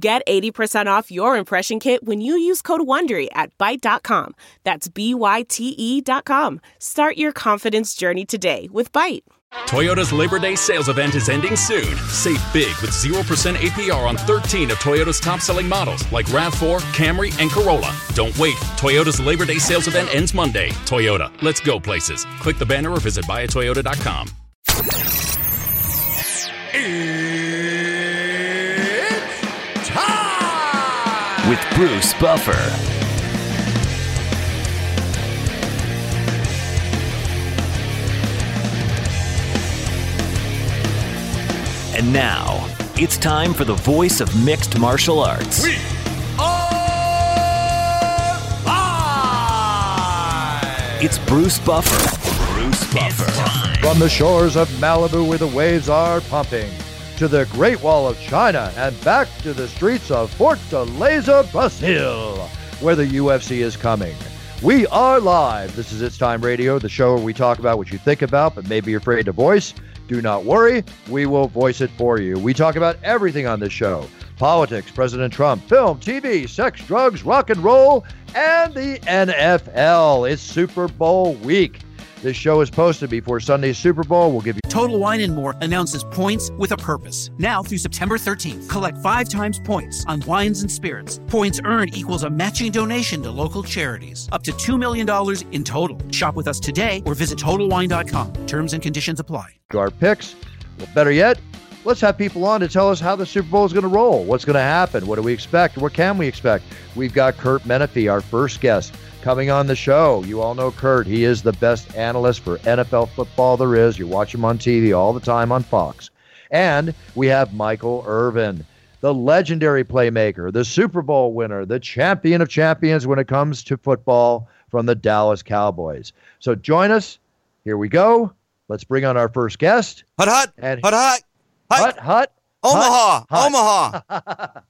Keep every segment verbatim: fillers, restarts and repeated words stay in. Get eighty percent off your impression kit when you use code WONDERY at Byte dot com. That's B Y T E dot com. Start your confidence journey today with Byte. Toyota's Labor Day sales event is ending soon. Save big with zero percent A P R on thirteen of Toyota's top-selling models like RAV four, Camry, and Corolla. Don't wait. Toyota's Labor Day sales event ends Monday. Toyota, let's go places. Click the banner or visit buy a toyota dot com. It's time! With Bruce Buffer. And now, it's time for the voice of mixed martial arts. We are live! It's Bruce Buffer. Bruce Buffer. From the shores of Malibu where the waves are pumping, to the Great Wall of China, and back to the streets of Fortaleza, Brazil, where the U F C is coming. We are live. This is It's Time Radio, the show where we talk about what you think about, but maybe you're afraid to voice. Do not worry, we will voice it for you. We talk about everything on this show. Politics, President Trump, film, T V, sex, drugs, rock and roll, and the N F L. It's Super Bowl week. This show is posted before Sunday's Super Bowl. We'll give you... Total Wine and More announces points with a purpose. Now through September thirteenth, collect five times points on wines and spirits. Points earned equals a matching donation to local charities. Up to two million dollars in total. Shop with us today or visit total wine dot com. Terms and conditions apply. To our picks. Well, better yet, let's have people on to tell us how the Super Bowl is going to roll. What's going to happen? What do we expect? What can we expect? We've got Curt Menefee, our first guest, coming on the show. You all know Curt. He is the best analyst for N F L football there is. You watch him on T V all the time on Fox. And we have Michael Irvin, the legendary playmaker, the Super Bowl winner, the champion of champions when it comes to football from the Dallas Cowboys. So join us. Here we go. Let's bring on our first guest. Hut, hut, and hut, hut. Hut, hut, hut, Omaha, hut. Omaha.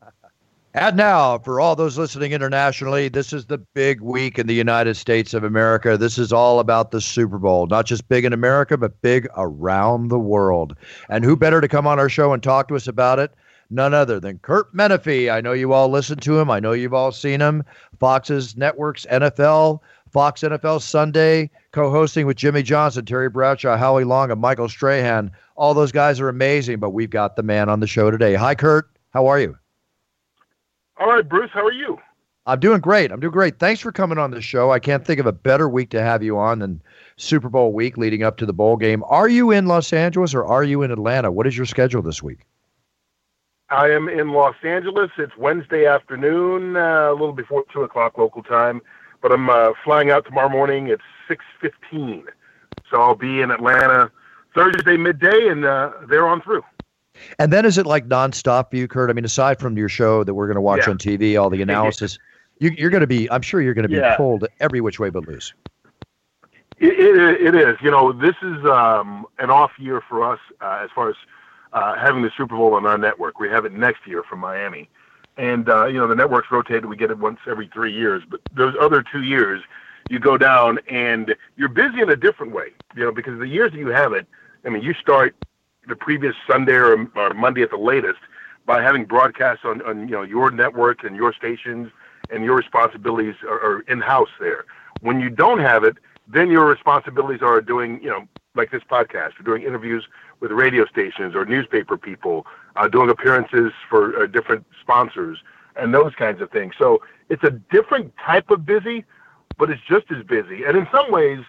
And now, for all those listening internationally, this is the big week in the United States of America. This is all about the Super Bowl, not just big in America, but big around the world. And who better to come on our show and talk to us about it? None other than Curt Menefee. I know you all listen to him. I know you've all seen him. Fox's Network's N F L, Fox N F L Sunday, co-hosting with Jimmy Johnson, Terry Bradshaw, Howie Long, and Michael Strahan. All those guys are amazing, but we've got the man on the show today. Hi, Curt. How are you? All right, Bruce. How are you? I'm doing great. I'm doing great. Thanks for coming on the show. I can't think of a better week to have you on than Super Bowl week leading up to the bowl game. Are you in Los Angeles or are you in Atlanta? What is your schedule this week? I am in Los Angeles. It's Wednesday afternoon, uh, a little before two o'clock local time. But I'm uh, flying out tomorrow morning at six fifteen. So I'll be in Atlanta Thursday midday, and uh, they're on through. And then is it like nonstop for you, Curt? I mean, aside from your show that we're going to watch yeah. on T V, all the analysis, you, you're going to be, I'm sure you're going to be yeah. pulled every which way but loose. It, it, it is. You know, this is um, an off year for us uh, as far as uh, having the Super Bowl on our network. We have it next year from Miami. And, uh, you know, the network's rotated. We get it once every three years. But those other two years, you go down and you're busy in a different way, you know, because the years that you have it, I mean, you start the previous Sunday or, or Monday at the latest by having broadcasts on, on, you know, your network and your stations, and your responsibilities are, are in-house there. When you don't have it, then your responsibilities are doing, you know, like this podcast, or doing interviews with radio stations or newspaper people, uh, doing appearances for uh, different sponsors and those kinds of things. So it's a different type of busy, but it's just as busy. And in some ways,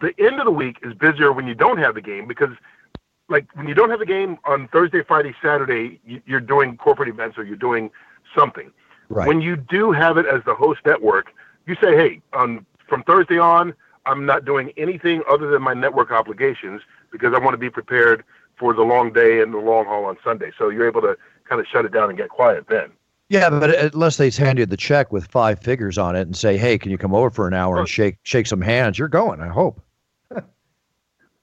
the end of the week is busier when you don't have the game, because like when you don't have the game on Thursday, Friday, Saturday, you're doing corporate events or you're doing something. Right. When you do have it as the host network, you say, hey, um, from Thursday on, I'm not doing anything other than my network obligations, because I want to be prepared for the long day and the long haul on Sunday. So you're able to kind of shut it down and get quiet then. Yeah, but unless they hand you the check with five figures on it and say, hey, can you come over for an hour and shake shake some hands? You're going, I hope.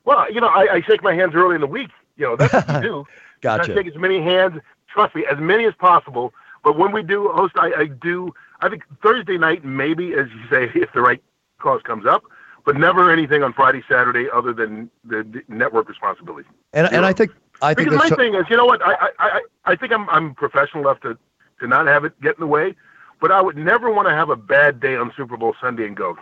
Well, you know, I, I shake my hands early in the week. You know, that's what you do. Gotcha. I shake as many hands, trust me, as many as possible. But when we do host, I, I do, I think Thursday night, maybe, as you say, if the right cause comes up. But never anything on Friday, Saturday, other than the, the network responsibility. And and know? I think I think because my so- thing is, you know what, I I, I think I'm I'm professional enough to, to not have it get in the way. But I would never want to have a bad day on Super Bowl Sunday and go,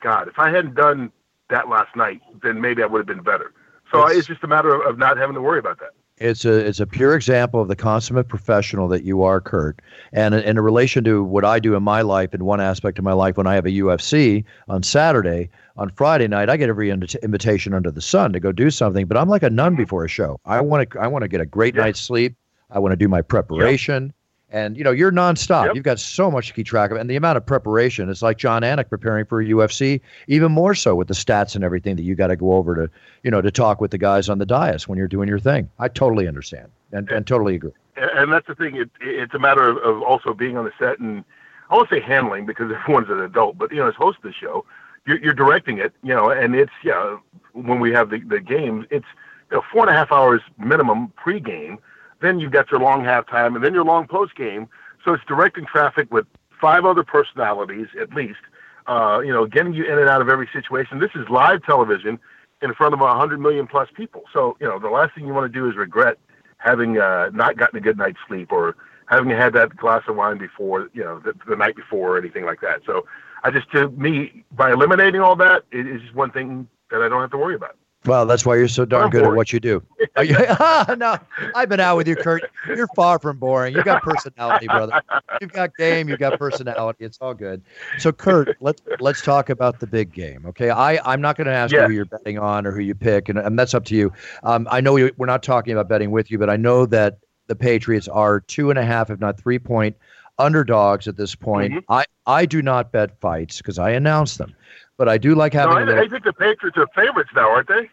God, if I hadn't done that last night, then maybe I would have been better. So it's, it's just a matter of, of not having to worry about that. It's a it's a pure example of the consummate professional that you are, Curt. And in relation to what I do in my life, in one aspect of my life, when I have a U F C on Saturday, on Friday night, I get every invitation under the sun to go do something. But I'm like a nun before a show. I want to I want to get a great yep. night's sleep. I want to do my preparation. Yep. And, you know, you're nonstop. Yep. You've got so much to keep track of. And the amount of preparation, it's like John Anik preparing for U F C, even more so with the stats and everything that you got to go over to, you know, to talk with the guys on the dais when you're doing your thing. I totally understand and, and, and totally agree. And that's the thing. It, it's a matter of, of also being on the set and I won't say handling because everyone's an adult, but, you know, as host of the show, you're, you're directing it, you know, and it's, yeah, when we have the, the games, it's you know, four and a half hours minimum pregame. Then you've got your long halftime, and then your long post-game. So it's directing traffic with five other personalities, at least, uh, you know, getting you in and out of every situation. This is live television in front of one hundred million plus people. So, you know, the last thing you want to do is regret having uh, not gotten a good night's sleep or having had that glass of wine before, you know, the, the night before or anything like that. So I just, to me, by eliminating all that, it is just one thing that I don't have to worry about. Well, that's why you're so darn good at what you do. You, ah, no, I've been out with you, Curt. You're far from boring. You got personality, brother. You've got game. You've got personality. It's all good. So, Curt, let's let's talk about the big game, okay? I, I'm not going to ask yeah. you who you're betting on or who you pick, and, and that's up to you. Um, I know we, we're not talking about betting with you, but I know that the Patriots are two and a half, if not three-point underdogs at this point. Mm-hmm. I, I do not bet fights because I announce them, but I do like having no, I, a little... I think the Patriots are favorites now, aren't they?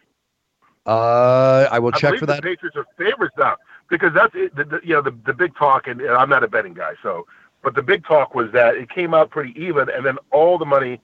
Uh, I will check I believe for that. The Patriots are favorites now because that's it, the, the, you know the, the big talk, and, and I'm not a betting guy, so but the big talk was that it came out pretty even, and then all the money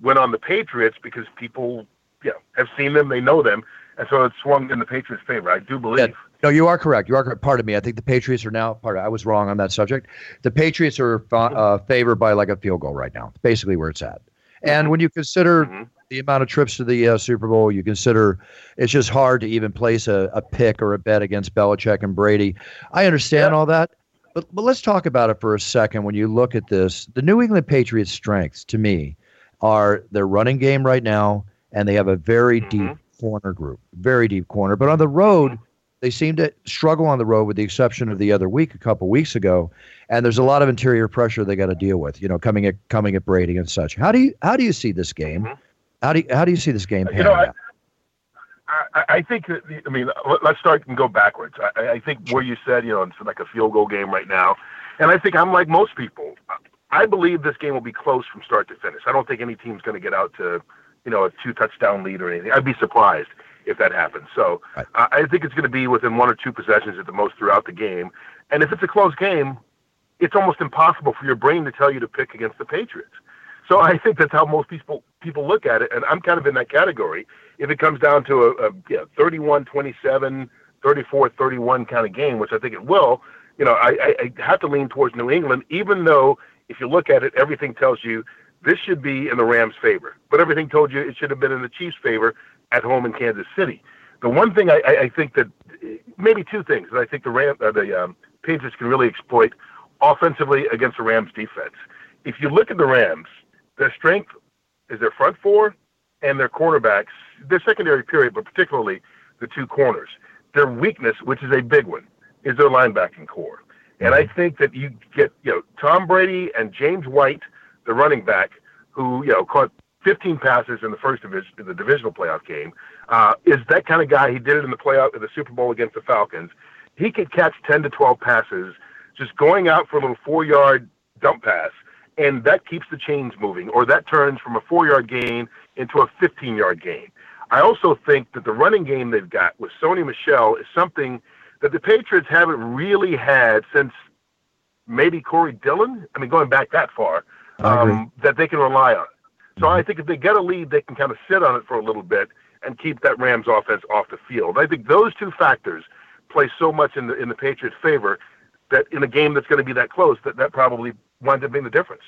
went on the Patriots because people you know, have seen them, they know them, and so it swung in the Patriots' favor. I do believe. Yeah. No, you are correct. You are correct. Pardon me. I think the Patriots are now. Pardon, I was wrong on that subject. The Patriots are uh, favored by like a field goal right now, basically where it's at. And when you consider mm-hmm. the amount of trips to the uh, Super Bowl, you consider it's just hard to even place a, a pick or a bet against Belichick and Brady. I understand yeah. all that, but, but let's talk about it for a second. When you look at this, the New England Patriots' strengths, to me, are their running game right now, and they have a very mm-hmm. deep corner group, very deep corner. But on the road, they seem to struggle on the road with the exception of the other week, a couple weeks ago. And there's a lot of interior pressure they got to deal with, you know, coming at coming at Brady and such. How do you how do you see this game? How do you, how do you see this game panning you know, out? I, I think that, I mean, let's start and go backwards. I, I think where you said, you know, it's like a field goal game right now. And I think I'm like most people. I believe this game will be close from start to finish. I don't think any team's going to get out to, you know, a two touchdown lead or anything. I'd be surprised if that happens. So right. uh, I think it's going to be within one or two possessions at the most throughout the game. And if it's a close game, it's almost impossible for your brain to tell you to pick against the Patriots. So I think that's how most people people look at it. And I'm kind of in that category. If it comes down to a, a yeah, thirty-one twenty-seven, thirty-four thirty-one kind of game, which I think it will, you know, I, I, I have to lean towards New England, even though if you look at it, everything tells you this should be in the Rams' favor. But everything told you it should have been in the Chiefs' favor at home in Kansas City. The one thing I, I think that, maybe two things, that I think the Ram, uh, the um, Patriots can really exploit offensively against the Rams' defense. If you look at the Rams, their strength is their front four and their cornerbacks, their secondary period, but particularly the two corners. Their weakness, which is a big one, is their linebacking core. And I think that you get, you know, Tom Brady and James White, the running back, who, you know, caught fifteen passes in the first division, in the divisional playoff game, uh, is that kind of guy. He did it in the playoff, in the Super Bowl against the Falcons. He could catch ten to twelve passes, just going out for a little four-yard dump pass, and that keeps the chains moving, or that turns from a four-yard gain into a fifteen-yard gain. I also think that the running game they've got with Sony Michel is something that the Patriots haven't really had since maybe Corey Dillon. I mean, going back that far, um, that they can rely on. So I think if they get a lead, they can kind of sit on it for a little bit and keep that Rams offense off the field. I think those two factors play so much in the in the Patriots' favor that in a game that's going to be that close, that that probably winds up being the difference.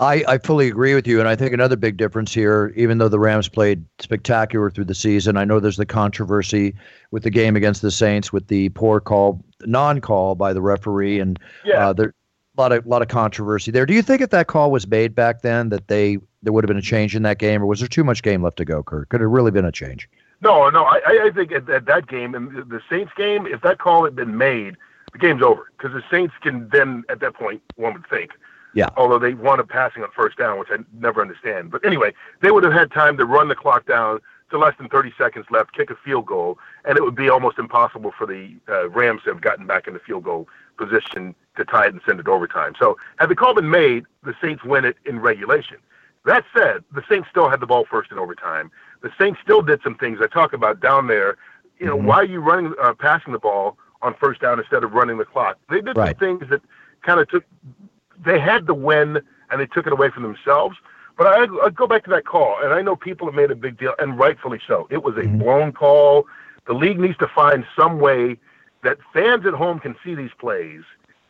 I, I fully agree with you, and I think another big difference here, even though the Rams played spectacular through the season, I know there's the controversy with the game against the Saints with the poor call, non-call by the referee, and yeah. uh, there a lot of lot of controversy there. Do you think if that call was made back then that they there would have been a change in that game, or was there too much game left to go, Curt? Could it really been a change? No, no, I, I think at, at that game, and the Saints game, if that call had been made, the game's over, because the Saints can then, at that point, one would think, Yeah. although they wound up passing on first down, which I never understand. But anyway, they would have had time to run the clock down to less than thirty seconds left, kick a field goal, and it would be almost impossible for the uh, Rams to have gotten back in the field goal position to tie it and send it to overtime. So had the call been made, the Saints win it in regulation. That said, the Saints still had the ball first in overtime. The Saints still did some things I talk about down there. You know, mm-hmm. why are you running, uh, passing the ball on first down instead of running the clock? They did right. some things that kind of took – they had the win, and they took it away from themselves. But I, I go back to that call, and I know people have made a big deal, and rightfully so. It was a mm-hmm. blown call. The league needs to find some way that fans at home can see these plays,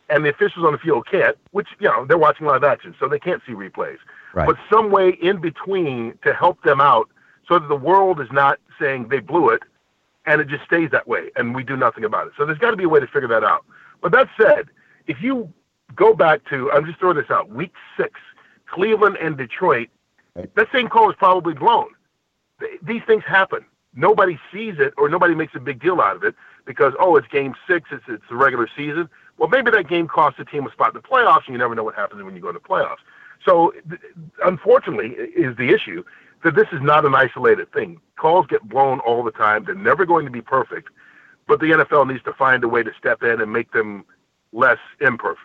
and the officials on the field can't, which, you know, they're watching live action, so they can't see replays. Right. But some way in between to help them out so that the world is not saying they blew it, and it just stays that way, and we do nothing about it. So there's got to be a way to figure that out. But that said, if you – go back to, I'm just throwing this out, week six, Cleveland and Detroit, that same call is probably blown. These things happen. Nobody sees it or nobody makes a big deal out of it because, oh, it's game six, it's it's the regular season. Well, maybe that game cost the team a spot in the playoffs, and you never know what happens when you go to the playoffs. So, unfortunately, is the issue that this is not an isolated thing. Calls get blown all the time. They're never going to be perfect, but the N F L needs to find a way to step in and make them less imperfect.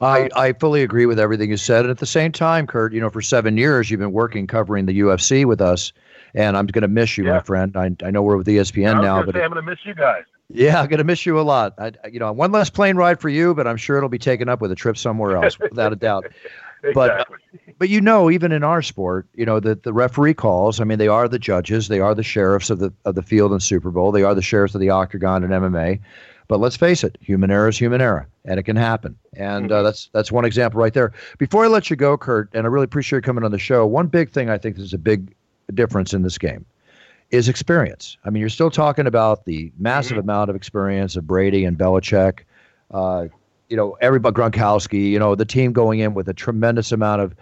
I, I fully agree with everything you said. And at the same time, Curt, you know, for seven years, you've been working covering the U F C with us, and I'm going to miss you, yeah. my friend. I I know we're with E S P N now. But say, I'm going to miss you guys. Yeah, I'm going to miss you a lot. I, you know, one less plane ride for you, but I'm sure it'll be taken up with a trip somewhere else, without a doubt. Exactly. But, but, you know, even in our sport, you know, the, the referee calls, I mean, they are the judges. They are the sheriffs of the of the field in Super Bowl. They are the sheriffs of the octagon in M M A. But let's face it, human error is human error, and it can happen. And uh, that's that's one example right there. Before I let you go, Curt, and I really appreciate you coming on the show, one big thing I think is a big difference in this game is experience. I mean, you're still talking about the massive amount of experience of Brady and Belichick, uh, you know, everybody, Gronkowski, you know, the team going in with a tremendous amount of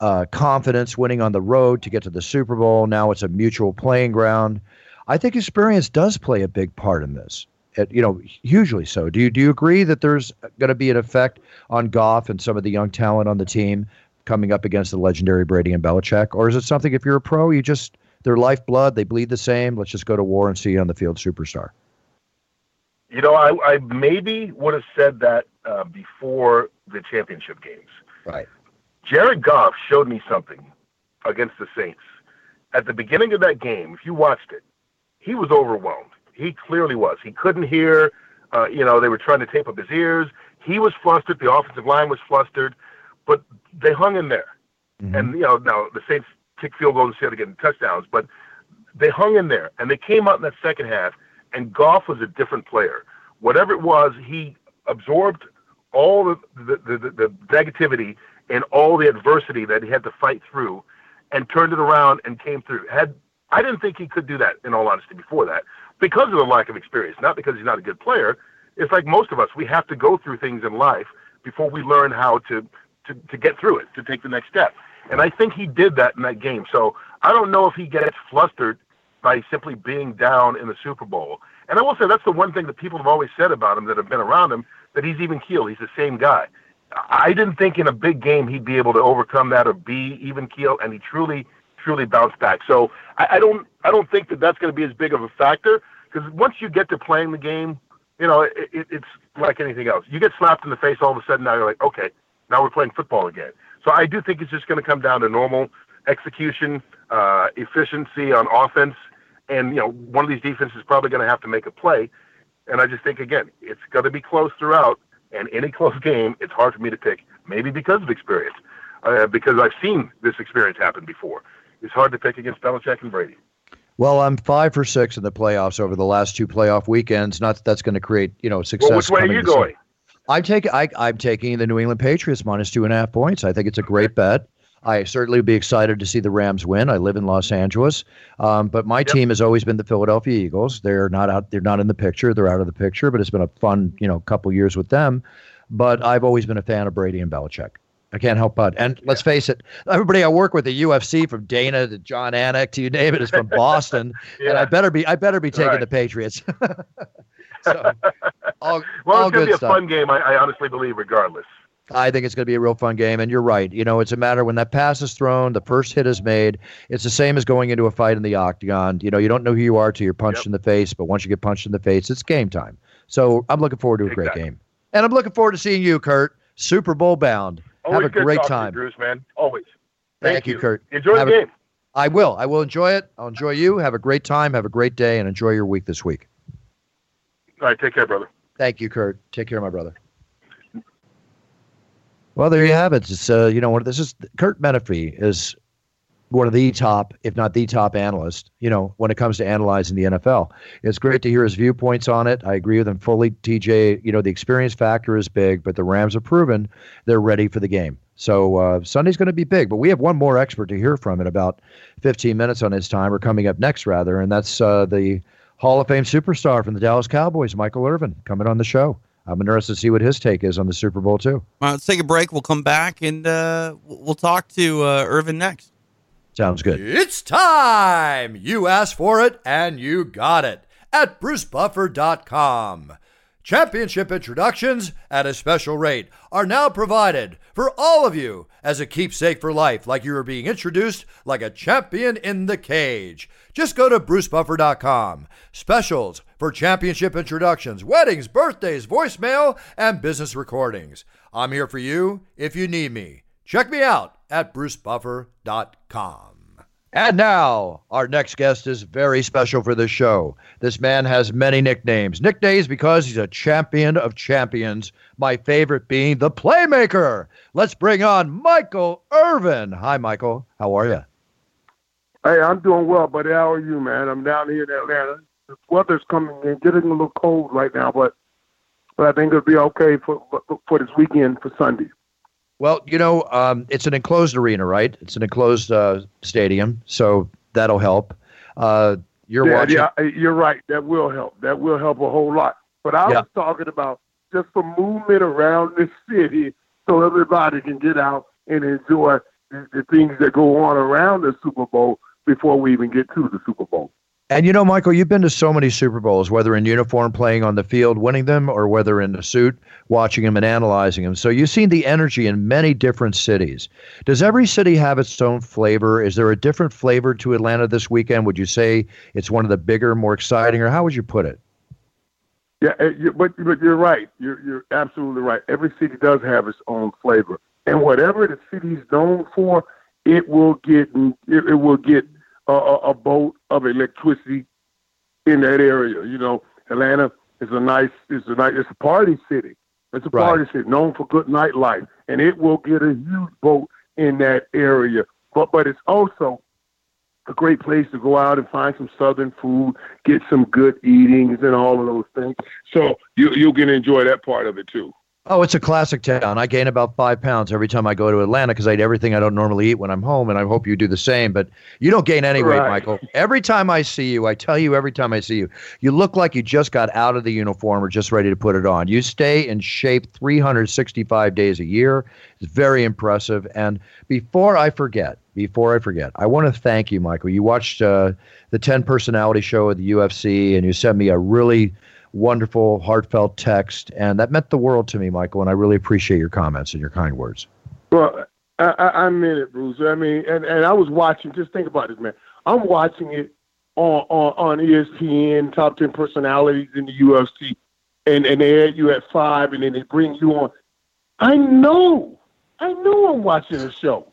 uh, confidence, winning on the road to get to the Super Bowl. Now it's a mutual playing ground. I think experience does play a big part in this. You know, hugely so. Do you do you agree that there's going to be an effect on Goff and some of the young talent on the team coming up against the legendary Brady and Belichick? Or is it something, if you're a pro, you just, they're lifeblood, they bleed the same, let's just go to war and see you on the field, superstar? You know, I, I maybe would have said that uh, before the championship games. Right. Jared Goff showed me something against the Saints. At the beginning of that game, if you watched it, he was overwhelmed. He clearly was. He couldn't hear. Uh, you know, they were trying to tape up his ears. He was flustered. The offensive line was flustered. But they hung in there. Mm-hmm. And, you know, now the Saints kick field goals instead of getting touchdowns. But they hung in there. And they came out in that second half, and Goff was a different player. Whatever it was, he absorbed all the, the, the, the negativity and all the adversity that he had to fight through and turned it around and came through. Had I didn't think he could do that, in all honesty, before that, because of the lack of experience, not because he's not a good player. It's like most of us, we have to go through things in life before we learn how to, to, to get through it, to take the next step. And I think he did that in that game. So I don't know if he gets flustered by simply being down in the Super Bowl. And I will say that's the one thing that people have always said about him that have been around him, that he's even keeled. He's the same guy. I didn't think in a big game he'd be able to overcome that or be even keeled, and he truly truly bounce back. So I, I don't I don't think that that's going to be as big of a factor, because once you get to playing the game, you know, it, it, it's like anything else. You get slapped in the face, all of a sudden now you're like, okay, now we're playing football again. So I do think it's just going to come down to normal execution, uh, efficiency on offense, and, you know, one of these defenses is probably going to have to make a play. And I just think, again, it's going to be close throughout, And in a close game, it's hard for me to pick, maybe because of experience, uh, because I've seen this experience happen before. It's hard to pick against Belichick and Brady. Well, I'm five for six in the playoffs over the last two playoff weekends. Not that that's going to create, you know, success. Well, which way are you going? I'm taking I, I'm taking the New England Patriots minus two and a half points. I think it's a great bet. I certainly would be excited to see the Rams win. I live in Los Angeles, um, but my yep. team has always been the Philadelphia Eagles. They're not out. They're not in the picture. They're out of the picture. But it's been a fun, you know, couple years with them. But I've always been a fan of Brady and Belichick. I can't help but. And yeah. let's face it, everybody I work with at U F C, from Dana to John Anik to you, David, is from Boston. yeah. And I better be. I better be taking right. the Patriots. so, all, well, all it's going to be a stuff. fun game. I, I honestly believe, regardless. I think it's going to be a real fun game, and you're right. You know, it's a matter when that pass is thrown, the first hit is made. It's the same as going into a fight in the octagon. You know, you don't know who you are till you're punched yep. in the face, but once you get punched in the face, it's game time. So I'm looking forward to a exactly. great game. And I'm looking forward to seeing you, Curt. Super Bowl bound. Always Have a great time. Bruce, man. Always. Thank, Thank you. you, Curt. Enjoy Have the game. A, I will. I will enjoy it. I'll enjoy you. Have a great time. Have a great day, and enjoy your week this week. All right. Take care, brother. Thank you, Curt. Take care, my brother. Well, there you have it. It's uh, you know, one of this is Curt Menefee is one of the top, if not the top, analyst. You know, when it comes to analyzing the N F L, it's great to hear his viewpoints on it. I agree with him fully, T J. You know, the experience factor is big, but the Rams have proven they're ready for the game. So uh, Sunday's going to be big. But we have one more expert to hear from in about fifteen minutes on his time, or coming up next rather, and that's uh, the Hall of Fame superstar from the Dallas Cowboys, Michael Irvin, coming on the show. I'm interested to see what his take is on the Super Bowl, too. All right, let's take a break. We'll come back, and uh, we'll talk to uh, Irvin next. Sounds good. It's time! You asked for it, and you got it at Bruce Buffer dot com. Championship introductions at a special rate are now provided for all of you as a keepsake for life, like you are being introduced like a champion in the cage. Just go to Bruce Buffer dot com. Specials for championship introductions, weddings, birthdays, voicemail, and business recordings. I'm here for you if you need me. Check me out at Bruce Buffer dot com. And now, our next guest is very special for this show. This man has many nicknames. Nicknames because he's a champion of champions, my favorite being the Playmaker. Let's bring on Michael Irvin. Hi, Michael. How are you? Hey, I'm doing well, buddy. How are you, man? I'm down here in Atlanta. The weather's coming in, getting a little cold right now, but but I think it'll be okay for for this weekend, for Sunday. Well, you know, um, it's an enclosed arena, right? It's an enclosed uh, stadium, so that'll help. Uh, you're yeah, watching. Yeah, you're right. That will help. That will help a whole lot. But I yeah. was talking about just some movement around this city, so everybody can get out and enjoy the, the things that go on around the Super Bowl before we even get to the Super Bowl. And, you know, Michael, you've been to so many Super Bowls, whether in uniform, playing on the field, winning them, or whether in a suit, watching them and analyzing them. So you've seen the energy in many different cities. Does every city have its own flavor? Is there a different flavor to Atlanta this weekend? Would you say it's one of the bigger, more exciting, or how would you put it? Yeah, but but you're right. You're, you're absolutely right. Every city does have its own flavor. And whatever the city's known for, it will get it, it will get A, a boat of electricity in that area. You know, Atlanta is a nice, it's a nice, it's a party city. It's a party right. city known for good nightlife, and it will get a huge boat in that area. But but it's also a great place to go out and find some Southern food, get some good eatings, and all of those things. So you you can enjoy that part of it too. Oh, it's a classic town. I gain about five pounds every time I go to Atlanta because I eat everything I don't normally eat when I'm home, and I hope you do the same. But you don't gain any weight, right. Michael. Every time I see you, I tell you every time I see you, you look like you just got out of the uniform or just ready to put it on. You stay in shape three hundred sixty-five days a year. It's very impressive. And before I forget, before I forget, I want to thank you, Michael. You watched uh, the ten personality show at the U F C, and you sent me a really wonderful, heartfelt text, and that meant the world to me, Michael, and I really appreciate your comments and your kind words. Well, I, I meant it, Bruce. I mean, and, and I was watching, just think about this, man. I'm watching it on, on, on E S P N, top ten personalities in the U F C, and, and they add you at five, and then they bring you on. I know. I know I'm watching a show.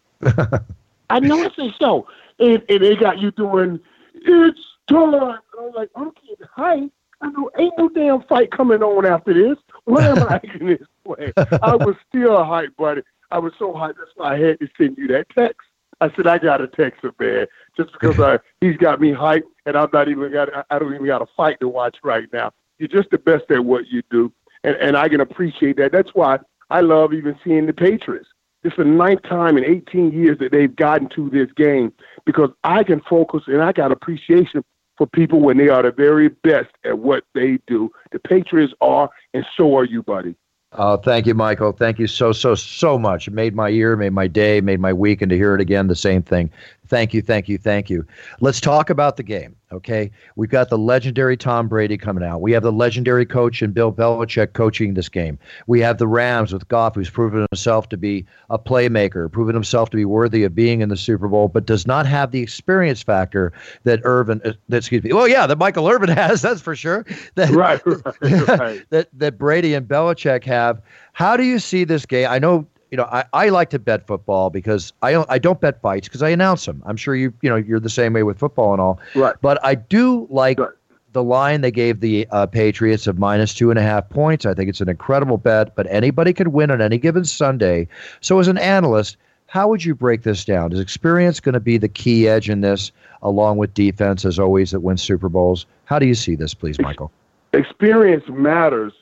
I know it's a show. And, and they got you doing, it's time. And I'm like, I'm getting hyped. I know, ain't no damn fight coming on after this. Why am I in this? way. I was still hyped, buddy. I was so hyped. That's why I had to send you that text. I said, I got to text him, man, just because I, he's got me hyped, and I'm not even got, I don't even got a fight to watch right now. You're just the best at what you do, and, and I can appreciate that. That's why I love even seeing the Patriots. It's the ninth time in eighteen years that they've gotten to this game, because I can focus and I got appreciation for people when they are the very best at what they do. The Patriots are, and so are you, buddy. Oh, thank you, Michael. Thank you so, so, so much. It made my year, made my day, made my week, and to hear it again, the same thing. Thank you, thank you, thank you. Let's talk about the game, okay? We've got the legendary Tom Brady coming out. We have the legendary coach and Bill Belichick coaching this game. We have the Rams with Goff, who's proven himself to be a playmaker, proven himself to be worthy of being in the Super Bowl, but does not have the experience factor that Irvin, uh, that, excuse me, well, yeah, that Michael Irvin has, that's for sure. That, right, right, right. that, that Brady and Belichick have. How do you see this game? I know You know, I, I like to bet football because I don't, I don't bet fights because I announce them. I'm sure you you know you're the same way with football and all. Right. But I do like right. the line they gave the uh, Patriots of minus two and a half points. I think it's an incredible bet, but anybody could win on any given Sunday. So as an analyst, how would you break this down? Is experience going to be the key edge in this, along with defense as always that wins Super Bowls? How do you see this, please, Michael? Experience matters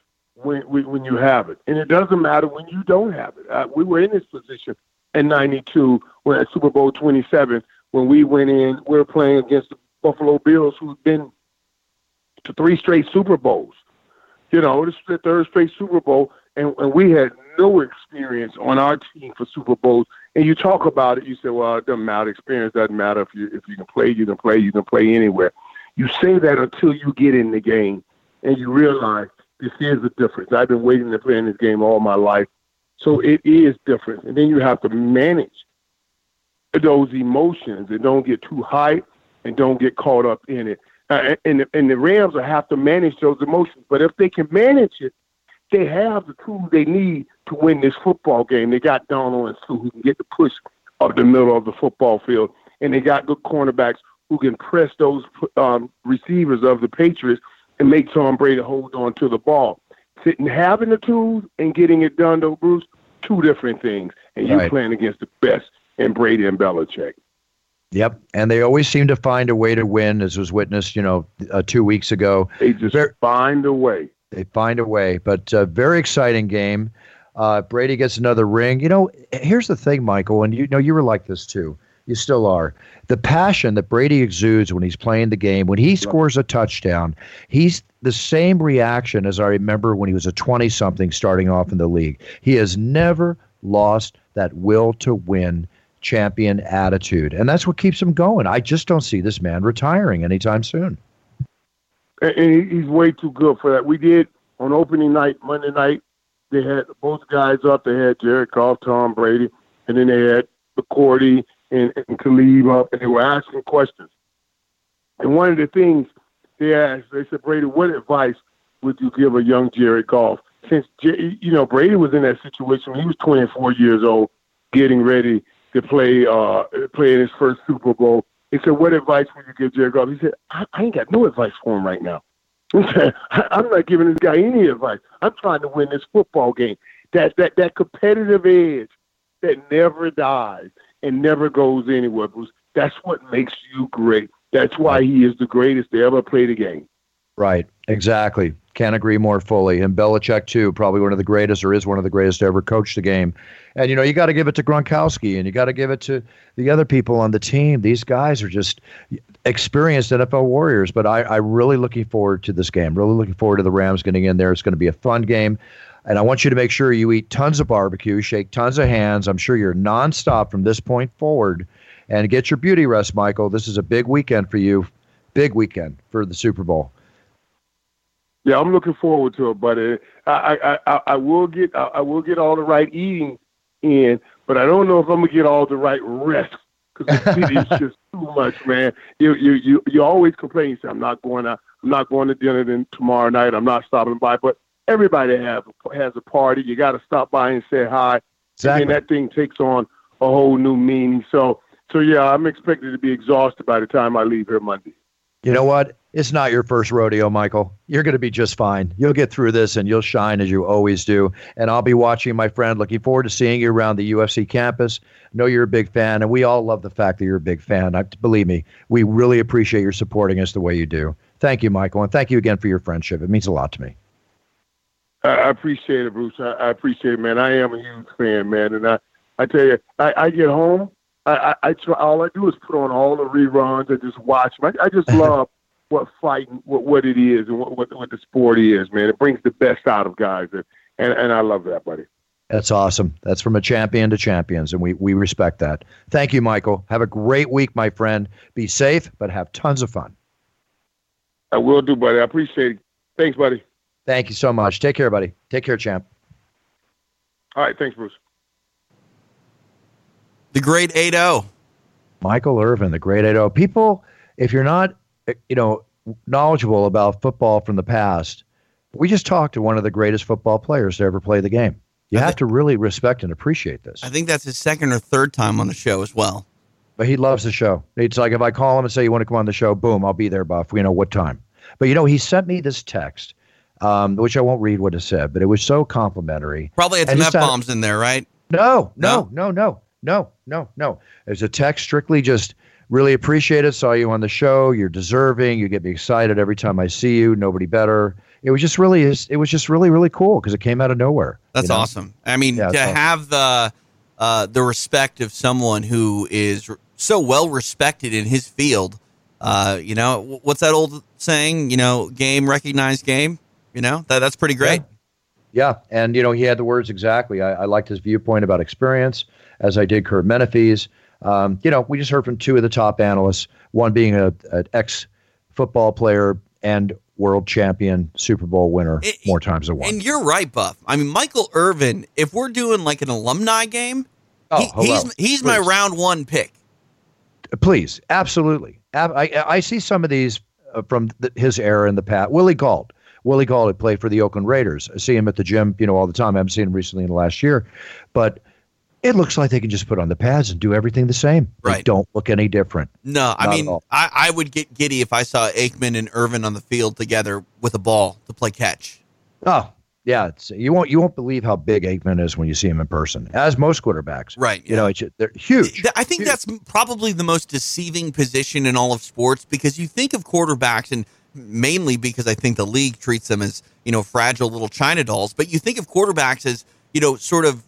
When, when you have it. And it doesn't matter when you don't have it. Uh, we were in this position in ninety-two, we're at Super Bowl twenty-seven, when we went in, we were playing against the Buffalo Bills, who've been to three straight Super Bowls. You know, this is the third straight Super Bowl, and, and we had no experience on our team for Super Bowls. And you talk about it, you say, well, it doesn't matter. Experience doesn't matter. If you, if you can play, you can play, you can play anywhere. You say that until you get in the game and you realize, this is the difference. I've been waiting to play in this game all my life. So it is different. And then you have to manage those emotions and don't get too hyped and don't get caught up in it. Uh, and, the, and the Rams will have to manage those emotions. But if they can manage it, they have the tools they need to win this football game. They got Donald and Sue who can get the push up the middle of the football field. And they got good cornerbacks who can press those um, receivers of the Patriots and make Tom Brady hold on to the ball. Sitting, having the tools and getting it done, though, Bruce, two different things. And you're right. playing against the best in Brady and Belichick. Yep, and they always seem to find a way to win, as was witnessed, you know, uh, two weeks ago. They just They're, find a way. They find a way, but uh, very exciting game. Uh, Brady gets another ring. You know, here's the thing, Michael, and you know you were like this too. You still are. The passion that Brady exudes when he's playing the game, when he scores a touchdown, he's the same reaction as I remember when he was a twenty-something starting off in the league. He has never lost that will to win champion attitude, and that's what keeps him going. I just don't see this man retiring anytime soon. And he's way too good for that. We did on opening night, Monday night, they had both guys up. They had Jared Goff, Tom Brady, and then they had McCourty And, and Khalib up, and they were asking questions. And one of the things they asked, they said, Brady, what advice would you give a young Jared Goff? Since, you know, Brady was in that situation when he was twenty-four years old, getting ready to play uh, play in his first Super Bowl. They said, what advice would you give Jared Goff? He said, I, I ain't got no advice for him right now. He said, I'm not giving this guy any advice. I'm trying to win this football game. That, that, that competitive edge that never dies and never goes anywhere, Bruce. That's what makes you great. That's why he is the greatest to ever play the game. Right, exactly. Can't agree more fully. And Belichick, too, probably one of the greatest or is one of the greatest to ever coach the game. And, you know, you got to give it to Gronkowski and you got to give it to the other people on the team. These guys are just experienced N F L warriors. But I, I'm really looking forward to this game, really looking forward to the Rams getting in there. It's going to be a fun game. And I want you to make sure you eat tons of barbecue, shake tons of hands. I'm sure you're nonstop from this point forward. And get your beauty rest, Michael. This is a big weekend for you, big weekend for the Super Bowl. Yeah, I'm looking forward to it, buddy. I I, I, I will get I, I will get all the right eating in, but I don't know if I'm gonna get all the right rest because it's just too much, man. You you you you always complain. You say, I'm not going out. I'm not going to dinner then tomorrow night. I'm not stopping by, but everybody have, has a party. You got to stop by and say hi. Exactly. And that thing takes on a whole new meaning. So, so yeah, I'm expected to be exhausted by the time I leave here Monday. You know what? It's not your first rodeo, Michael. You're going to be just fine. You'll get through this, and you'll shine as you always do. And I'll be watching, my friend. Looking forward to seeing you around the U F C campus. I know you're a big fan, and we all love the fact that you're a big fan. I, believe me, we really appreciate your supporting us the way you do. Thank you, Michael, and thank you again for your friendship. It means a lot to me. I, I appreciate it, Bruce. I, I appreciate it, man. I am a huge fan, man. And I, I tell you, I, I get home. I, I, I try, all I do is put on all the reruns and just watch them. I, I just love what fighting, what, what it is, and what, what what the sport is, man. It brings the best out of guys, and and, and I love that, buddy. That's awesome. That's from a champion to champions, and we, we respect that. Thank you, Michael. Have a great week, my friend. Be safe, but have tons of fun. I will do, buddy. I appreciate it. Thanks, buddy. Thank you so much. Take care, buddy. Take care, champ. All right. Thanks, Bruce. The great eight oh. Michael Irvin, the great eight oh. People, if you're not, you know, knowledgeable about football from the past, we just talked to one of the greatest football players to ever play the game. You I have think, to really respect and appreciate this. I think that's his second or third time on the show as well. But he loves the show. It's like if I call him and say, you want to come on the show? Boom, I'll be there, Buff. We know what time. But, you know, he sent me this text, um, which I won't read what it said, but it was so complimentary. Probably had some F-bombs in there, right? No, no, no, no, no, no, no, no. It was a text strictly just, really appreciate it. Saw you on the show. You're deserving. You get me excited every time I see you. Nobody better. It was just really, it was just really, really cool because it came out of nowhere. That's you know? awesome. I mean, yeah, to awesome. have the uh, the respect of someone who is so well respected in his field. Uh, you know, what's that old saying? You know, game recognized game. You know, that that's pretty great. Yeah, yeah. And you know, he had the words exactly. I, I liked his viewpoint about experience, as I did Curt Menefee's. Um, you know, we just heard from two of the top analysts, one being a, an ex-football player and world champion Super Bowl winner it, more times than one. And you're right, Buff. I mean, Michael Irvin, if we're doing like an alumni game, oh, he, hello. he's, he's Please. my round one pick. Please. Absolutely. I, I, I see some of these uh, from the, his era in the past. Willie Gault. Willie Gault had played for the Oakland Raiders. I see him at the gym, you know, all the time. I haven't seen him recently in the last year, but it looks like they can just put on the pads and do everything the same. Right. They don't look any different. No, I Not mean, I, I would get giddy if I saw Aikman and Irvin on the field together with a ball to play catch. Oh, yeah. It's, you won't you won't believe how big Aikman is when you see him in person, as most quarterbacks. Right. You yeah. know, it's, they're huge. I think huge. That's probably the most deceiving position in all of sports because you think of quarterbacks, and mainly because I think the league treats them as, you know, fragile little China dolls. But you think of quarterbacks as, you know, sort of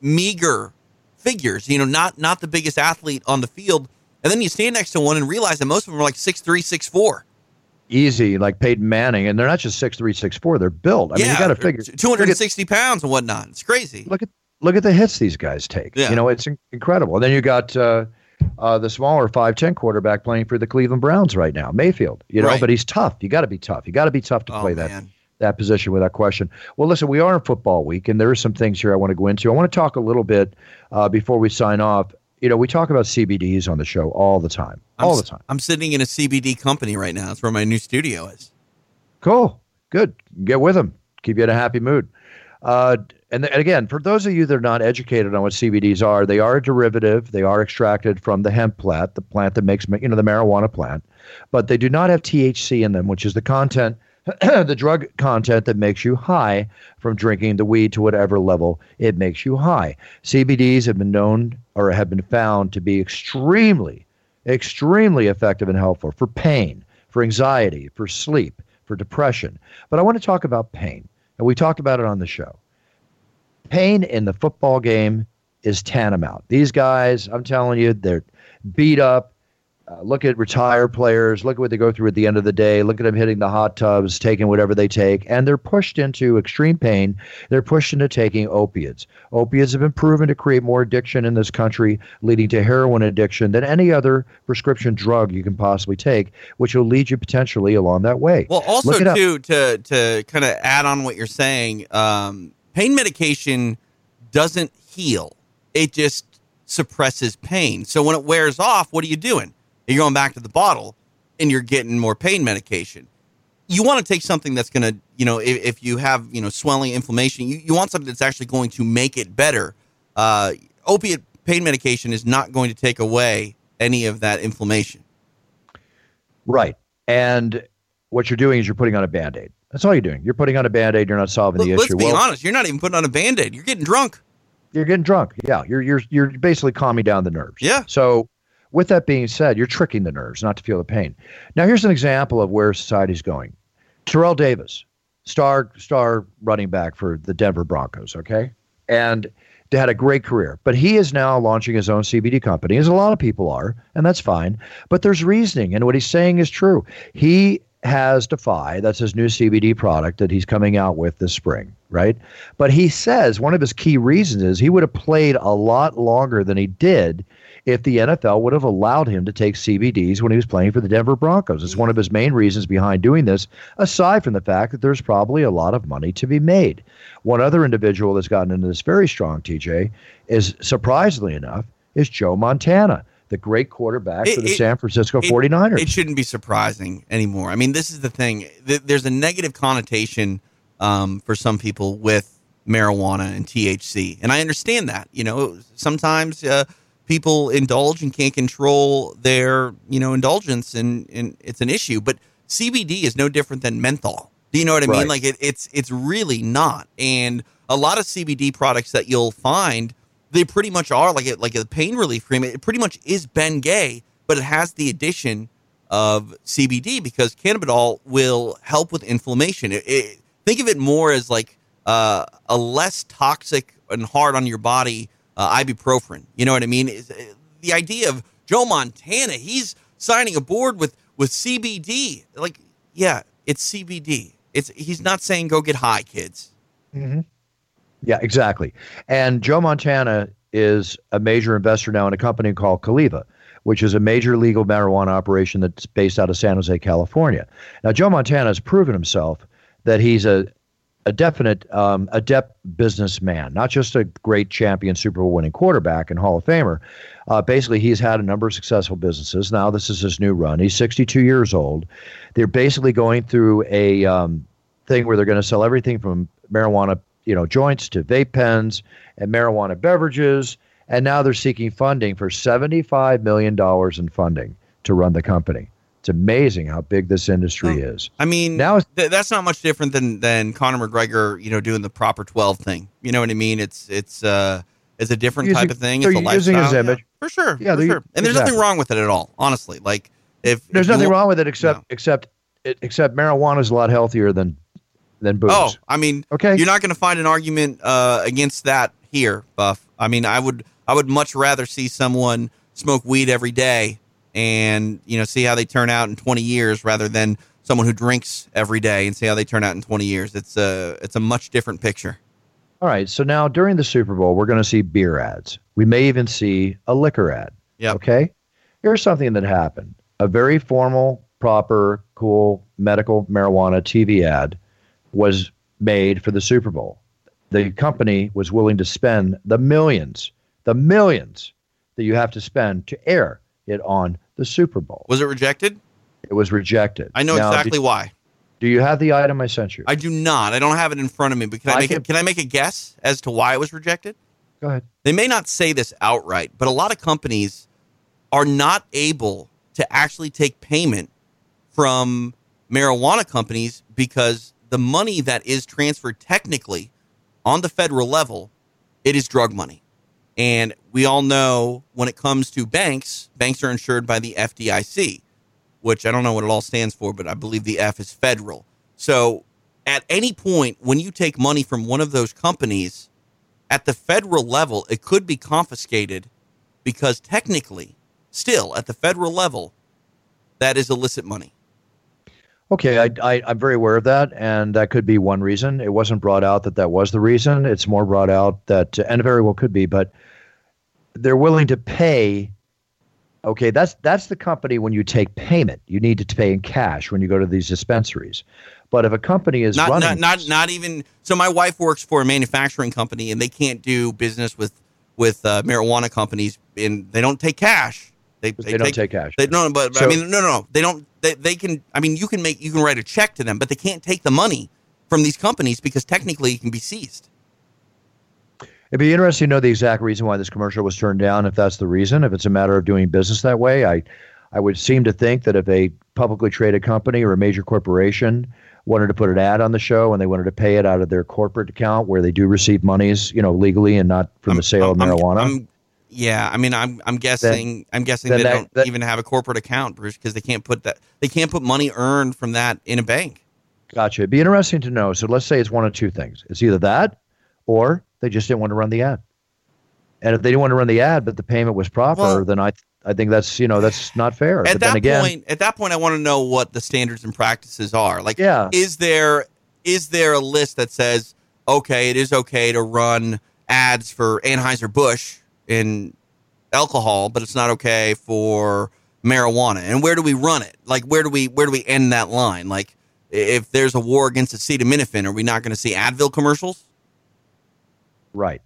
meager figures, you know, not not the biggest athlete on the field. And then you stand next to one and realize that most of them are like six three, six four. Easy, like Peyton Manning. And they're not just six three, six four. They're built. I yeah, mean, you got to figure. two hundred sixty at, pounds and whatnot. It's crazy. Look at look at the hits these guys take. Yeah. You know, it's incredible. And then you got uh, uh, the smaller five ten quarterback playing for the Cleveland Browns right now, Mayfield. You know, right. But he's tough. You got to be tough. You got to be tough to oh, play that. Man. That position without question. Well, listen, we are in football week, and there are some things here I want to go into. I want to talk a little bit uh, before we sign off. You know, we talk about C B Ds on the show all the time, all I'm, the time. I'm sitting in a C B D company right now. That's where my new studio is. Cool. Good. Get with them. Keep you in a happy mood. Uh, and, th- and again, for those of you that are not educated on what C B Ds are, they are a derivative. They are extracted from the hemp plant, the plant that makes, you know, the marijuana plant. But they do not have T H C in them, which is the content the drug content that makes you high from drinking the weed to whatever level it makes you high. C B Ds have been known or have been found to be extremely, extremely effective and helpful for pain, for anxiety, for sleep, for depression. But I want to talk about pain, and we talked about it on the show. Pain in the football game is tantamount. These guys, I'm telling you, they're beat up. Uh, look at retired players. Look at what they go through at the end of the day. Look at them hitting the hot tubs, taking whatever they take. And they're pushed into extreme pain. They're pushed into taking opiates. Opiates have been proven to create more addiction in this country, leading to heroin addiction than any other prescription drug you can possibly take, which will lead you potentially along that way. Well, also, too, to, to kind of add on what you're saying, um, pain medication doesn't heal. It just suppresses pain. So when it wears off, what are you doing? You're going back to the bottle and you're getting more pain medication. You want to take something that's going to, you know, if, if you have, you know, swelling, inflammation, you, you want something that's actually going to make it better. Uh, opiate pain medication is not going to take away any of that inflammation. Right. And what you're doing is you're putting on a Band-Aid. That's all you're doing. You're putting on a Band-Aid. You're not solving Look, the issue. Let's be well, honest. You're not even putting on a Band-Aid. You're getting drunk. You're getting drunk. Yeah. You're you're you're basically calming down the nerves. Yeah. So with that being said, you're tricking the nerves not to feel the pain. Now, here's an example of where society's going. Terrell Davis, star star running back for the Denver Broncos, okay? And they had a great career. But he is now launching his own C B D company, as a lot of people are, and that's fine. But there's reasoning, and what he's saying is true. He has Defy, that's his new C B D product that he's coming out with this spring, right? But he says one of his key reasons is he would have played a lot longer than he did if the N F L would have allowed him to take C B Ds when he was playing for the Denver Broncos. It's one of his main reasons behind doing this, aside from the fact that there's probably a lot of money to be made. One other individual that's gotten into this very strong, T J, is, surprisingly enough, is Joe Montana, the great quarterback it, for the it, San Francisco it, 49ers. It shouldn't be surprising anymore. I mean, this is the thing. There's a negative connotation um, for some people with marijuana and T H C, and I understand that. You know, sometimes uh, people indulge and can't control their, you know, indulgence, and, and it's an issue. But C B D is no different than menthol. Do you know what I right. mean? Like, it, it's it's really not. And a lot of C B D products that you'll find, they pretty much are like a, like a pain relief cream. It pretty much is Bengay, but it has the addition of C B D because cannabidiol will help with inflammation. It, it, think of it more as like uh, a less toxic and hard on your body uh, ibuprofen. You know what I mean? It's, it, the idea of Joe Montana, he's signing a board with, with C B D. Like, yeah, it's C B D. It's he's not saying go get high, kids. Mm-hmm. Yeah, exactly. And Joe Montana is a major investor now in a company called Caliva, which is a major legal marijuana operation that's based out of San Jose, California. Now, Joe Montana has proven himself that he's a, a definite um, adept businessman, not just a great champion Super Bowl winning quarterback and Hall of Famer. Uh, basically, he's had a number of successful businesses. Now, this is his new run. He's sixty-two years old. They're basically going through a um, thing where they're going to sell everything from marijuana you know, joints to vape pens and marijuana beverages. And now they're seeking funding for seventy-five million dollars in funding to run the company. It's amazing how big this industry is. I mean, now th- that's not much different than, than Conor McGregor, you know, doing the Proper twelve thing. You know what I mean? It's, it's, uh, it's a different using, type of thing. It's a lifestyle. Using his image. Yeah, for sure. Yeah, for sure. And there's exactly. nothing wrong with it at all. Honestly, like if there's if nothing wrong with it, except, no. except, except marijuana is a lot healthier than, than booze. Oh, I mean, okay. You're not going to find an argument uh, against that here, Buff. I mean, I would I would much rather see someone smoke weed every day and, you know, see how they turn out in twenty years rather than someone who drinks every day and see how they turn out in twenty years. It's a, it's a much different picture. All right. So now during the Super Bowl, we're going to see beer ads. We may even see a liquor ad. Yeah. Okay. Here's something that happened. A very formal, proper, cool medical marijuana T V ad was made for the Super Bowl. The company was willing to spend the millions, the millions that you have to spend to air it on the Super Bowl. Was it rejected? It was rejected. I know now, exactly do, why. Do you have the item I sent you? I do not. I don't have it in front of me, but can I, I make can, can I make a guess as to why it was rejected? Go ahead. They may not say this outright, but a lot of companies are not able to actually take payment from marijuana companies because the money that is transferred technically on the federal level, it is drug money. And we all know when it comes to banks, banks are insured by the F D I C, which I don't know what it all stands for, but I believe the F is federal. So at any point when you take money from one of those companies at the federal level, it could be confiscated because technically still at the federal level, that is illicit money. Okay, I, I, I'm very aware of that, and that could be one reason. It wasn't brought out that that was the reason. It's more brought out that, and very well could be, but they're willing to pay. Okay, that's that's the company when you take payment. You need to pay in cash when you go to these dispensaries. But if a company is not, running... Not, not, not even... So my wife works for a manufacturing company, and they can't do business with, with uh, marijuana companies, and they don't take cash. They, they, they don't take, take cash. They don't, but so, I mean, no, no, no. They don't, they, they can, I mean, you can make, you can write a check to them, but they can't take the money from these companies because technically it can be seized. It'd be interesting to know the exact reason why this commercial was turned down. If that's the reason, if it's a matter of doing business that way, I, I would seem to think that if a publicly traded company or a major corporation wanted to put an ad on the show and they wanted to pay it out of their corporate account where they do receive monies, you know, legally and not from I'm, the sale I'm, of marijuana. I'm, I'm, yeah, I mean, I'm I'm guessing then, I'm guessing they that, don't that, even have a corporate account, Bruce, because they can't put that they can't put money earned from that in a bank. Gotcha. It'd be interesting to know. So let's say it's one of two things. It's either that or they just didn't want to run the ad. And if they didn't want to run the ad, but the payment was proper, well, then I, I think that's, you know, that's not fair. At but that then again, point, at that point, I want to know what the standards and practices are. Like, yeah. is there, is there a list that says, okay, it is okay to run ads for Anheuser-Busch in alcohol, but it's not okay for marijuana? And where do we run it? Like, where do we, where do we end that line? Like, if there's a war against acetaminophen, are we not going to see Advil commercials? Right.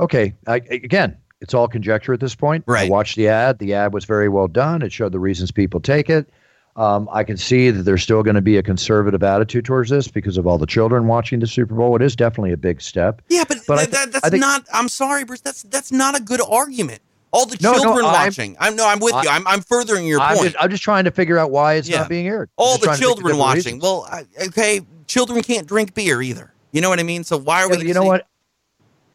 Okay. I, again, it's all conjecture at this point. Right. I watched the ad. The ad was very well done. It showed the reasons people take it. Um, I can see that there's still going to be a conservative attitude towards this because of all the children watching the Super Bowl. It is definitely a big step. Yeah, but, but th- th- that's think, not. I'm sorry, Bruce. That's that's not a good argument. All the no, children no, watching. I'm, I'm no. I'm with I, you. I'm I'm furthering your I'm point. Just, I'm just trying to figure out why it's yeah. not being aired. All the children watching. Reasons. Well, I, okay, children can't drink beer either. You know what I mean? So why are yeah, we? You know see- what?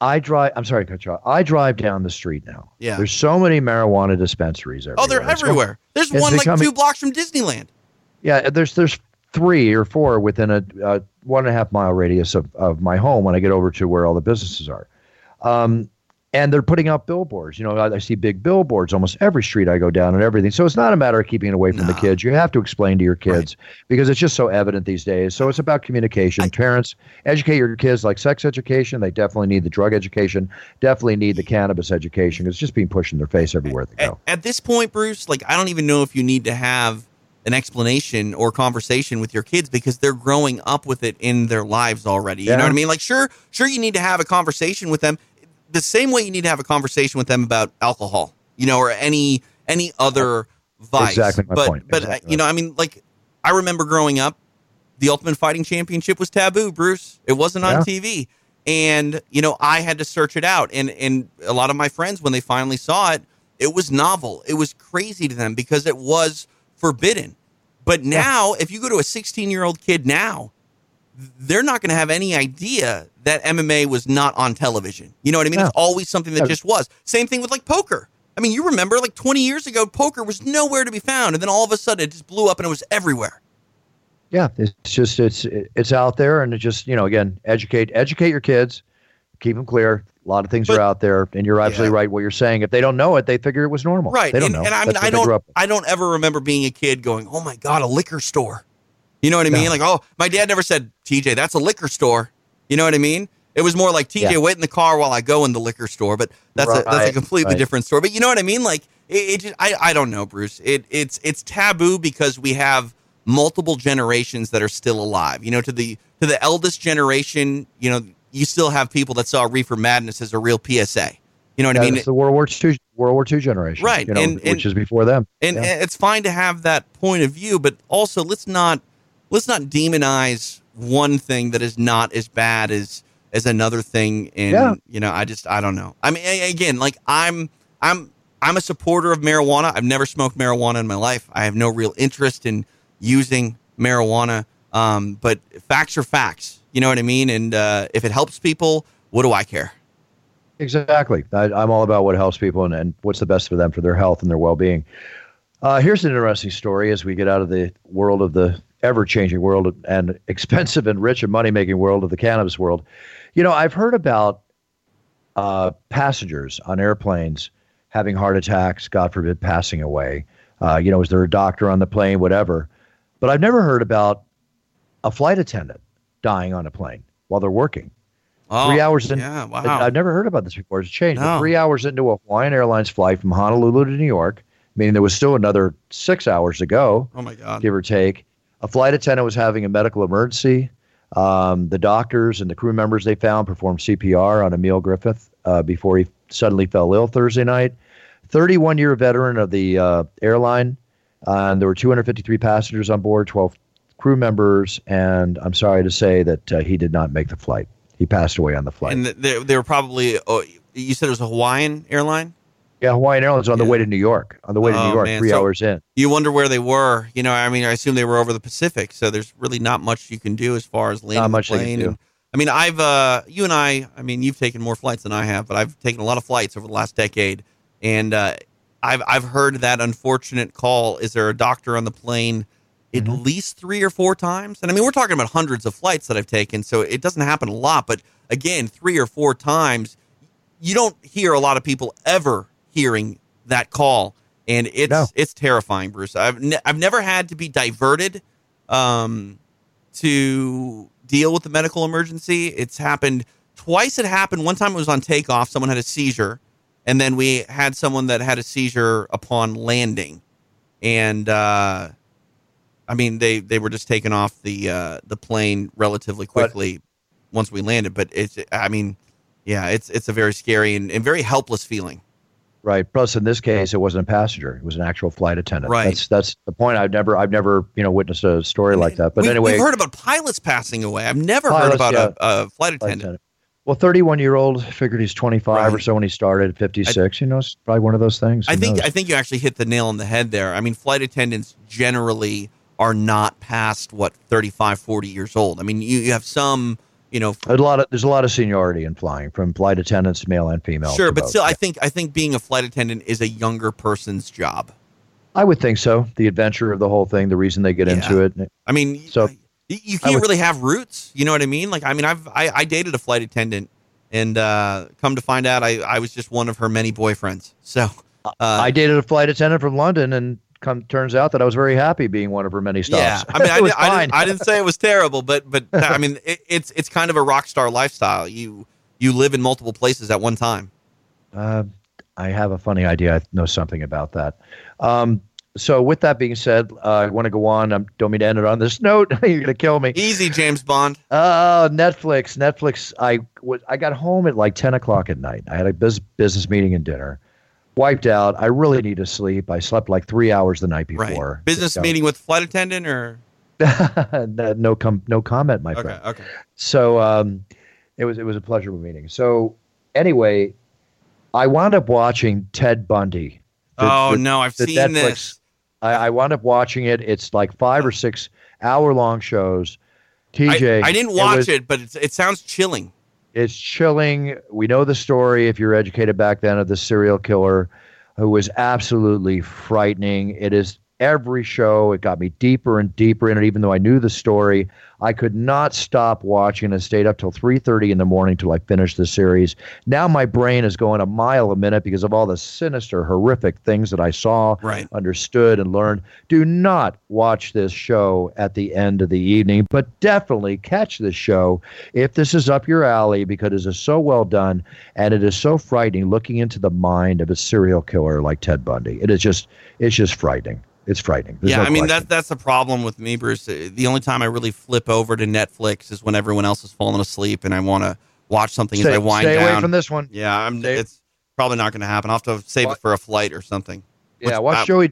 I drive. I'm sorry, Kachar. I drive down the street now. Yeah. There's so many marijuana dispensaries everywhere. Oh, they're it's everywhere. Going, there's one becoming, like two blocks from Disneyland. Yeah. There's there's three or four within a uh, one and a half mile radius of, of my home when I get over to where all the businesses are. Um, and they're putting out billboards. You know, I, I see big billboards almost every street I go down and everything. So it's not a matter of keeping it away from no. the kids. You have to explain to your kids right. because it's just so evident these days. So it's about communication. I, Parents, educate your kids like sex education. They definitely need the drug education, definitely need the cannabis education. It's just being pushed in their face everywhere they go. At, at this point, Bruce, like, I don't even know if you need to have an explanation or conversation with your kids because they're growing up with it in their lives already. You yeah. know what I mean? Like, sure, sure, you need to have a conversation with them. The same way you need to have a conversation with them about alcohol, you know, or any any other vice. Exactly my but, point. But, exactly. you know, I mean, like, I remember growing up, the Ultimate Fighting Championship was taboo, Bruce. It wasn't yeah. on T V. And, you know, I had to search it out. And, and a lot of my friends, when they finally saw it, it was novel. It was crazy to them because it was forbidden. But now, yeah. if you go to a sixteen-year-old kid now, they're not going to have any idea that M M A was not on television. You know what I mean? Yeah. It's always something that just was. Same thing with, like, poker. I mean, you remember, like, twenty years ago, poker was nowhere to be found. And then all of a sudden it just blew up and it was everywhere. Yeah, it's just, it's it's out there. And it just, you know, again, educate, educate your kids, keep them clear. A lot of things but, are out there. And you're absolutely yeah. right what you're saying. If they don't know it, they figure it was normal. Right. They don't and, know. And I mean, I don't, I don't ever remember being a kid going, oh my God, a liquor store. You know what I mean? No. Like, oh, my dad never said, T J, that's a liquor store. You know what I mean? It was more like, T J, yeah. wait in the car while I go in the liquor store. But that's right, a that's a completely right. different story. But you know what I mean? Like, it, it just, I I don't know, Bruce. It it's it's taboo because we have multiple generations that are still alive. You know, to the to the eldest generation, you know, you still have people that saw Reefer Madness as a real P S A. You know what yeah, I mean? It's the World War Two World War Two generation, right? You know, and, and, which is before them. And, yeah. and it's fine to have that point of view, but also let's not. Let's not demonize one thing that is not as bad as as another thing. And, yeah. you know, I just, I don't know. I mean, again, like I'm, I'm, I'm a supporter of marijuana. I've never smoked marijuana in my life. I have no real interest in using marijuana. Um, but facts are facts. You know what I mean? And uh, if it helps people, what do I care? Exactly. I, I'm all about what helps people and, and what's the best for them, for their health and their well-being. Uh, here's an interesting story as we get out of the world of the ever-changing world and expensive and rich and money-making world of the cannabis world. You know, I've heard about uh, passengers on airplanes having heart attacks, God forbid, passing away. Uh, you know, is there a doctor on the plane, whatever. But I've never heard about a flight attendant dying on a plane while they're working. Oh, three hours in, yeah, wow. I've never heard about this before. It's changed. No. But three hours into a Hawaiian Airlines flight from Honolulu to New York, meaning there was still another six hours to go, oh my God. give or take. A flight attendant was having a medical emergency. Um, the doctors and the crew members they found performed C P R on Emil Griffith uh, before he suddenly fell ill Thursday night. thirty-one-year veteran of the uh, airline, uh, and there were two hundred fifty-three passengers on board, twelve crew members, and I'm sorry to say that uh, he did not make the flight. He passed away on the flight. And they, they were probably, oh, you said it was a Hawaiian airline? Yeah, Hawaiian Airlines on yeah. the way to New York, on the way to oh, New York, man. three so hours in. You wonder where they were. You know, I mean, I assume they were over the Pacific, so there's really not much you can do as far as landing not much the plane. They can do. I mean, I've, uh, you and I, I mean, you've taken more flights than I have, but I've taken a lot of flights over the last decade, and uh, I've I've heard that unfortunate call, is there a doctor on the plane, at mm-hmm. least three or four times? And I mean, we're talking about hundreds of flights that I've taken, so it doesn't happen a lot, but again, three or four times, you don't hear a lot of people ever hearing that call, and it's no. it's terrifying, Bruce. I've ne- I've never had to be diverted um, to deal with the medical emergency. It's happened twice. It happened one time. It was on takeoff. Someone had a seizure, and then we had someone that had a seizure upon landing. And uh, I mean, they, they were just taken off the uh, the plane relatively quickly but, once we landed. But it's I mean, yeah, it's it's a very scary and, and very helpless feeling. Right. Plus, in this case, it wasn't a passenger; it was an actual flight attendant. Right. That's that's the point. I've never, I've never, you know, witnessed a story like that. But we, anyway, we've heard about pilots passing away. I've never pilots, heard about yeah, a, a flight attendant. attendant. Well, thirty-one year old figured he's twenty-five right. or so when he started. fifty-six, I, you know, it's probably one of those things. Who I think knows? I think you actually hit the nail on the head there. I mean, flight attendants generally are not past what thirty-five, forty years old. I mean, you, you have some. You know, a lot of, there's a lot of seniority in flying, from flight attendants, male and female. Sure, but both. still, yeah. I think I think being a flight attendant is a younger person's job. I would think so. The adventure of the whole thing, the reason they get yeah. into it. I mean, so you, you can't would, really have roots. You know what I mean? Like, I mean, I've I, I dated a flight attendant, and uh, come to find out, I, I was just one of her many boyfriends. So uh, I dated a flight attendant from London, and. Come, turns out that I was very happy being one of her many stops. Yeah, I mean, I, did, I, didn't, I didn't say it was terrible, but but I mean, it, it's it's kind of a rock star lifestyle. You you live in multiple places at one time. Uh, I have a funny idea. I know something about that. Um, so with that being said, uh, I want to go on. I don't mean to end it on this note. You're gonna kill me. Easy, James Bond. Uh Netflix, Netflix. I was. I got home at like ten o'clock at night. I had a bus- business meeting and dinner. Wiped out. I really need to sleep. I slept like three hours the night before. Right. Business so, meeting with flight attendant or no com- no comment, my okay, friend. Okay. So um, it was it was a pleasurable meeting. So anyway, I wound up watching Ted Bundy. The, oh the, no, I've seen Netflix. This. I, I wound up watching it. It's like five or six hour long shows. T J, I, I didn't watch it, was, it but it's, it sounds chilling. It's chilling. We know the story, if you're educated back then, of the serial killer who was absolutely frightening. It is every show. It got me deeper and deeper in it, even though I knew the story. I could not stop watching and stayed up till three thirty in the morning till I finished the series. Now my brain is going a mile a minute because of all the sinister, horrific things that I saw, right. understood, and learned. Do not watch this show at the end of the evening, but definitely catch this show if this is up your alley, because it is so well done, and it is so frightening looking into the mind of a serial killer like Ted Bundy. It is just, it's just frightening. It's frightening. There's yeah, no I mean, that, that's the problem with me, Bruce. The only time I really flip over to Netflix is when everyone else has fallen asleep and I want to watch something stay, as I wind stay down. Stay away from this one. Yeah, I'm, it's probably not going to happen. I'll have to save watch, it for a flight or something. Yeah, Which, watch I, Joey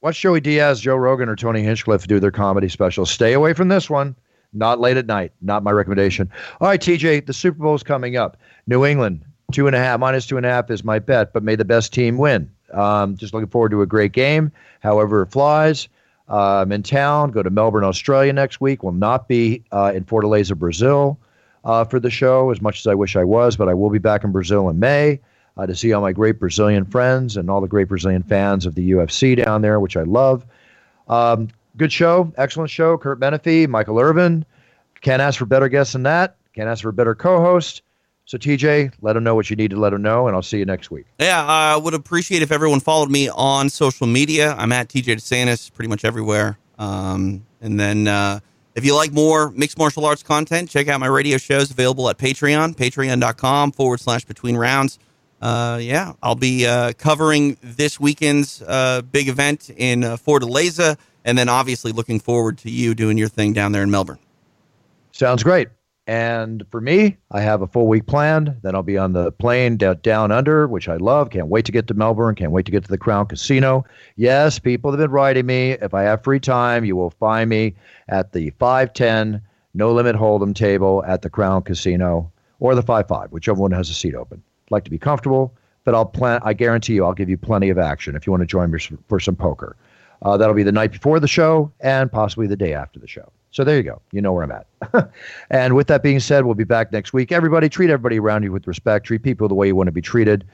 watch Joey Diaz, Joe Rogan, or Tony Hinchcliffe do their comedy specials. Stay away from this one. Not late at night. Not my recommendation. All right, T J, the Super Bowl is coming up. New England, two and a half, minus two and a half is my bet, but may the best team win. Um, just looking forward to a great game. However it flies, uh, I'm in town, go to Melbourne, Australia next week. Will not be uh, in Fortaleza, Brazil uh, for the show, as much as I wish I was, but I will be back in Brazil in May uh, to see all my great Brazilian friends and all the great Brazilian fans of the U F C down there, which I love. Um, good show. Excellent show. Curt Menefee, Michael Irvin. Can't ask for better guests than that. Can't ask for a better co-host. So, T J, let them know what you need to let them know, and I'll see you next week. Yeah, I would appreciate if everyone followed me on social media. I'm at T J DeSantis pretty much everywhere. Um, and then uh, if you like more mixed martial arts content, check out my radio shows available at Patreon, patreon.com forward slash between rounds. Uh, yeah, I'll be uh, covering this weekend's uh, big event in uh, Fortaleza, and then obviously looking forward to you doing your thing down there in Melbourne. Sounds great. And for me, I have a full week planned. Then I'll be on the plane down, down under, which I love. Can't wait to get to Melbourne. Can't wait to get to the Crown Casino. Yes, people have been writing me. If I have free time, you will find me at the five ten No Limit Hold'em table at the Crown Casino, or the five five, whichever one has a seat open. I'd like to be comfortable. but I'll plan. I guarantee you, I'll give you plenty of action if you want to join me for some poker. Uh, that'll be the night before the show and possibly the day after the show. So there you go. You know where I'm at. And with that being said, we'll be back next week. Everybody, treat everybody around you with respect. Treat people the way you want to be treated.